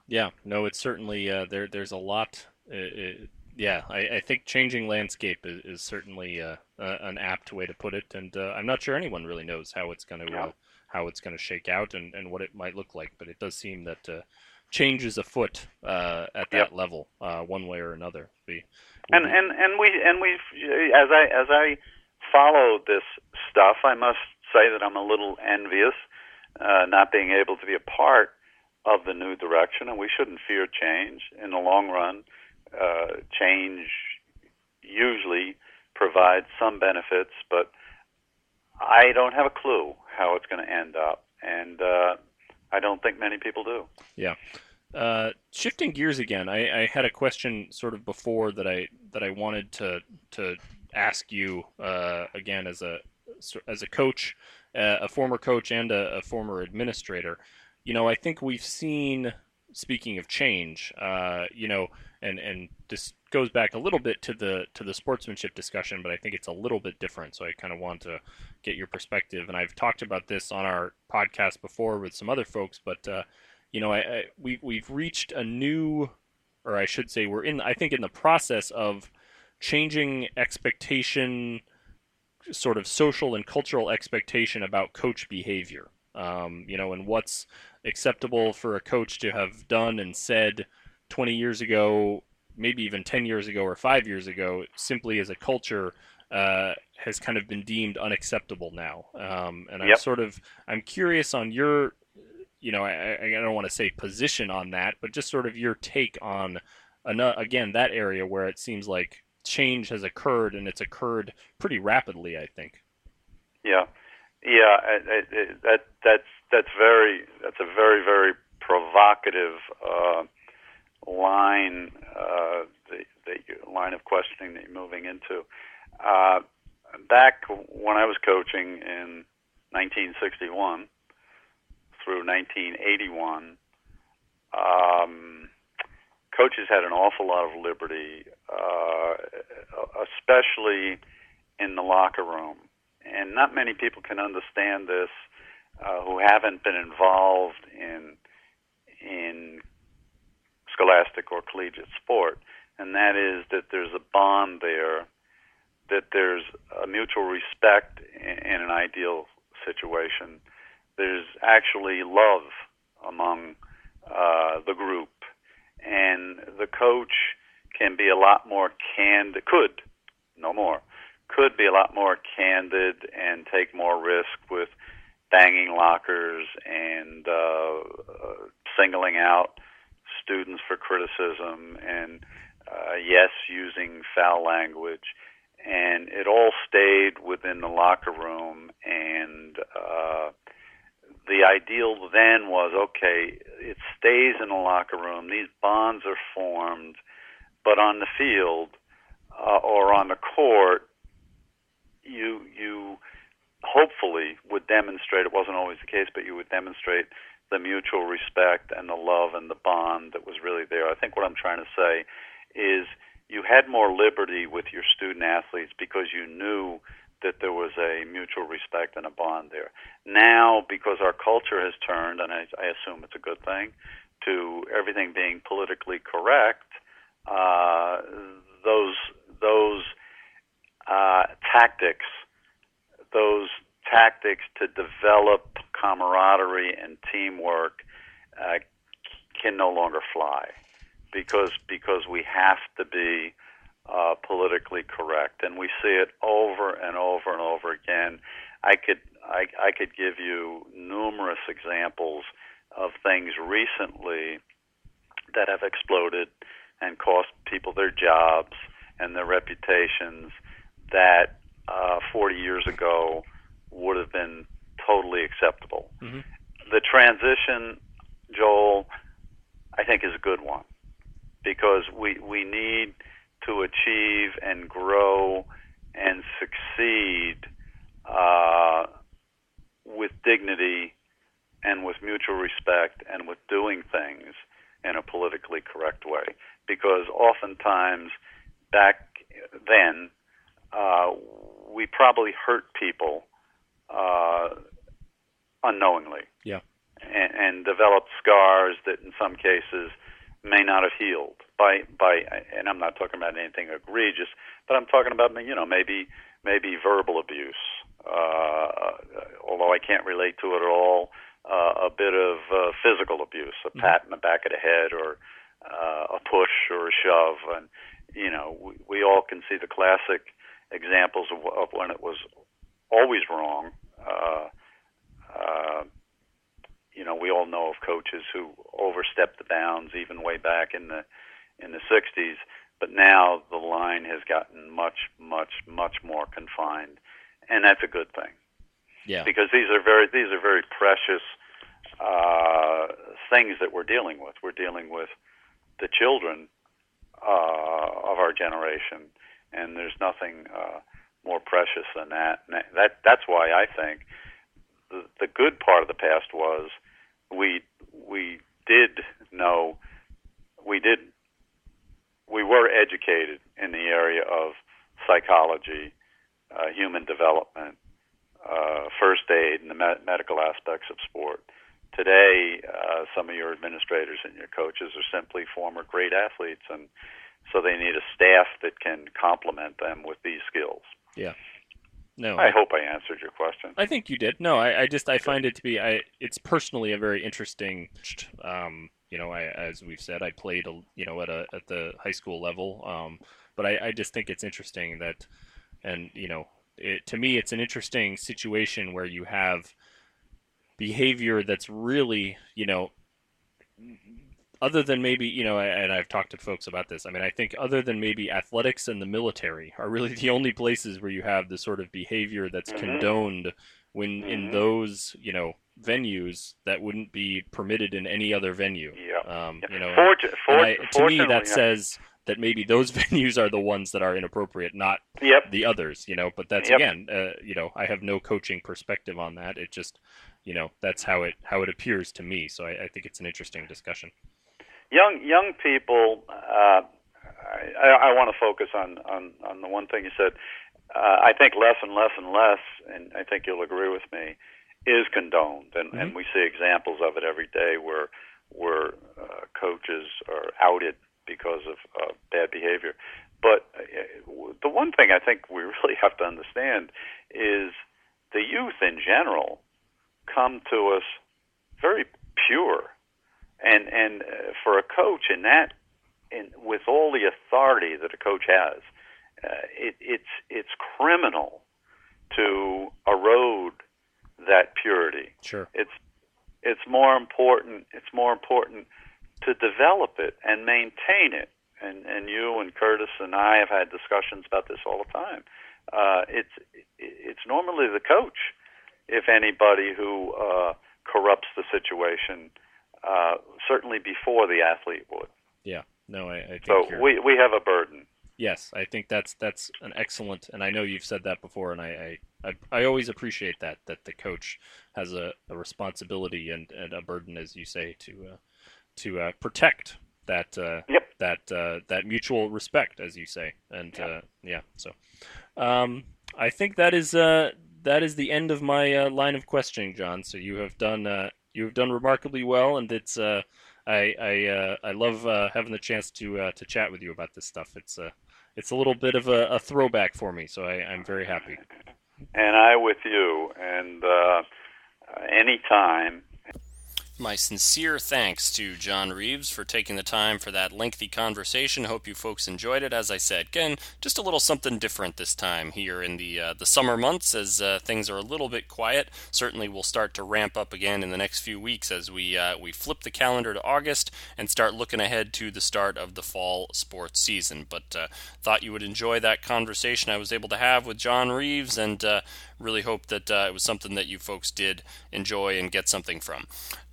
Yeah, no, it's certainly uh, – there. there's a lot uh, – Yeah, I, I think changing landscape is, is certainly uh, uh, an apt way to put it, and uh, I'm not sure anyone really knows how it's going to yeah. uh, how it's going to shake out and, and what it might look like. But it does seem that uh, change is afoot uh, at that yep. level, uh, one way or another. We, we, and and and we and we as I as I follow this stuff, I must say that I'm a little envious, uh, not being able to be a part of the new direction, and we shouldn't fear change in the long run. Uh, change usually provides some benefits, but I don't have a clue how it's going to end up, and uh, I don't think many people do. Yeah. Uh, shifting gears again, I, I had a question sort of before that I that I wanted to to ask you uh, again as a as a coach, uh, a former coach, and a, a former administrator. You know, I think we've seen. Speaking of change, uh, you know, and, and this goes back a little bit to the to the sportsmanship discussion, but I think it's a little bit different. So I kind of want to get your perspective. And I've talked about this on our podcast before with some other folks, but uh, you know, I, I we we've reached a new or I should say we're in, I think, in the process of changing expectation, sort of social and cultural expectation about coach behavior, um, you know, and what's acceptable for a coach to have done and said twenty years ago, maybe even ten years ago or five years ago, simply as a culture uh, has kind of been deemed unacceptable now. Um, and I'm yep. sort of, I'm curious on your, you know, I, I don't want to say position on that, but just sort of your take on, again, that area where it seems like change has occurred, and it's occurred pretty rapidly, I think. Yeah, yeah, it, it, that that's that's very that's a very very provocative uh, line uh, the, the line of questioning that you're moving into. Uh, back when I was coaching in nineteen sixty-one through nineteen eighty-one, um, coaches had an awful lot of liberty, uh, especially in the locker room. And not many people can understand this uh, who haven't been involved in in scholastic or collegiate sport, and that is that there's a bond there, that there's a mutual respect in an ideal situation. There's actually love among uh, the group. And the coach can be a lot more candid, could, no more, could be a lot more candid and take more risk with banging lockers and uh, singling out students for criticism and, uh, yes, using foul language. And it all stayed within the locker room. And uh, the ideal then was, okay, it stays in the locker room, these bonds are formed, but on the field uh, or on the court, you you hopefully would demonstrate, it wasn't always the case, but you would demonstrate the mutual respect and the love and the bond that was really there. I think what I'm trying to say is you had more liberty with your student-athletes because you knew that there was a mutual respect and a bond there. Now, because our culture has turned, and I, I assume it's a good thing, to everything being politically correct, uh, those those uh, tactics, those tactics to develop camaraderie and teamwork uh, can no longer fly because because we have to be Uh, politically correct, and we see it over and over and over again. I could I, I could give you numerous examples of things recently that have exploded and cost people their jobs and their reputations that uh, forty years ago would have been totally acceptable. Mm-hmm. The transition, Joel, I think is a good one because we, we need to achieve and grow and succeed uh, with dignity and with mutual respect and with doing things in a politically correct way. Because oftentimes back then, uh, we probably hurt people uh, unknowingly yeah. and, and developed scars that in some cases may not have healed. By by, and I'm not talking about anything egregious, but I'm talking about, you know, maybe maybe verbal abuse. Uh, although I can't relate to it at all, uh, a bit of uh, physical abuse, a pat in the back of the head, or uh, a push or a shove, and you know, we, we all can see the classic examples of, of when it was always wrong. Uh, uh, you know, we all know of coaches who overstepped the bounds, even way back in the in the sixties, but now the line has gotten much, much, much more confined, and that's a good thing. Yeah, because these are very these are very precious uh, things that we're dealing with. We're dealing with the children uh, of our generation, and there's nothing uh, more precious than that. And that that's why I think the, the good part of the past was we we did know we did. We were educated in the area of psychology, uh, human development, uh, first aid, and the med- medical aspects of sport today, uh, some of your administrators and your coaches are simply former great athletes, and so they need a staff that can complement them with these skills. Yeah. No, I, I hope I answered your question. I think you did. No, I, I just I find it to be I it's personally a very interesting. Um, you know, I as we've said, I played a, you know at a at the high school level. Um, but I, I just think it's interesting that, and you know, it, to me, it's an interesting situation where you have behavior that's really, you know, other than maybe, you know, and I've talked to folks about this. I mean, I think other than maybe athletics and the military are really the only places where you have the sort of behavior that's mm-hmm. condoned when mm-hmm. in those, you know, venues that wouldn't be permitted in any other venue. Yeah. Um, you know, Fort- Fort- I, to me, that yeah. says that maybe those venues are the ones that are inappropriate, not yep. the others, you know, but that's, yep. again, uh, you know, I have no coaching perspective on that. It just, you know, that's how it, how it appears to me. So I, I think it's an interesting discussion. Young, young people, uh, I, I want to focus on, on, on the one thing you said. Uh, I think less and less and less, and I think you'll agree with me, is condoned. And, mm-hmm. and we see examples of it every day where, where uh, coaches are outed because of uh, bad behavior. But uh, the one thing I think we really have to understand is the youth in general come to us very pure, and and uh, for a coach in that, in with all the authority that a coach has, uh, it, it's it's criminal to erode that purity. Sure, it's it's more important. It's more important. to develop it and maintain it, and and you and Curtis and I have had discussions about this all the time. Uh, it's it's normally the coach, if anybody, who uh, corrupts the situation, uh, certainly before the athlete would. Yeah, no, I, I think so. You're... We we have a burden. Yes, I think that's that's an excellent, and I know you've said that before, and I I, I, I always appreciate that that the coach has a, a responsibility and, and a burden, as you say, to. Uh, to uh, protect that uh, yep. that uh, that mutual respect, as you say, and yep. uh, yeah. So, um, I think that is uh, that is the end of my uh, line of questioning, John. So you have done uh, you have done remarkably well, and it's uh, I I uh, I love uh, having the chance to uh, to chat with you about this stuff. It's a uh, it's a little bit of a, a throwback for me, so I, I'm very happy. And I with you, and uh, any time. My sincere thanks to John Reeves for taking the time for that lengthy conversation. Hope you folks enjoyed it. As I said, again, just a little something different this time here in the uh, the summer months as uh, things are a little bit quiet. Certainly we'll start to ramp up again in the next few weeks as we uh, we flip the calendar to August and start looking ahead to the start of the fall sports season. But uh, thought you would enjoy that conversation I was able to have with John Reeves, and uh, really hope that uh, it was something that you folks did enjoy and get something from.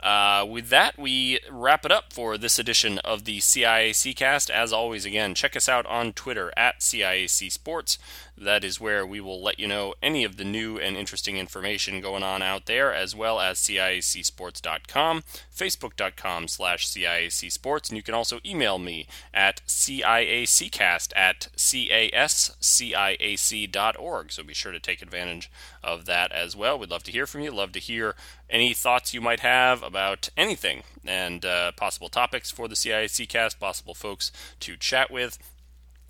Uh, with that, we wrap it up for this edition of the C I A C Cast. As always, again, check us out on Twitter at C I A C Sports. That is where we will let you know any of the new and interesting information going on out there, as well as C I A C sports dot com, facebook dot com slash C I A C sports, and you can also email me at C I A C cast at C A S C I A C dot org, so be sure to take advantage of that as well. We'd love to hear from you, love to hear any thoughts you might have about anything, and uh, possible topics for the C I A C Cast, possible folks to chat with.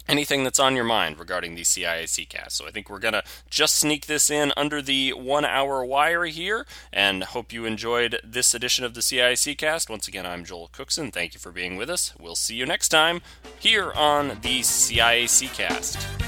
Anything that's on your mind regarding the C I A C Cast. So I think we're going to just sneak this in under the one-hour wire here, and hope you enjoyed this edition of the C I A C Cast. Once again, I'm Joel Cookson. Thank you for being with us. We'll see you next time here on the C I A C Cast.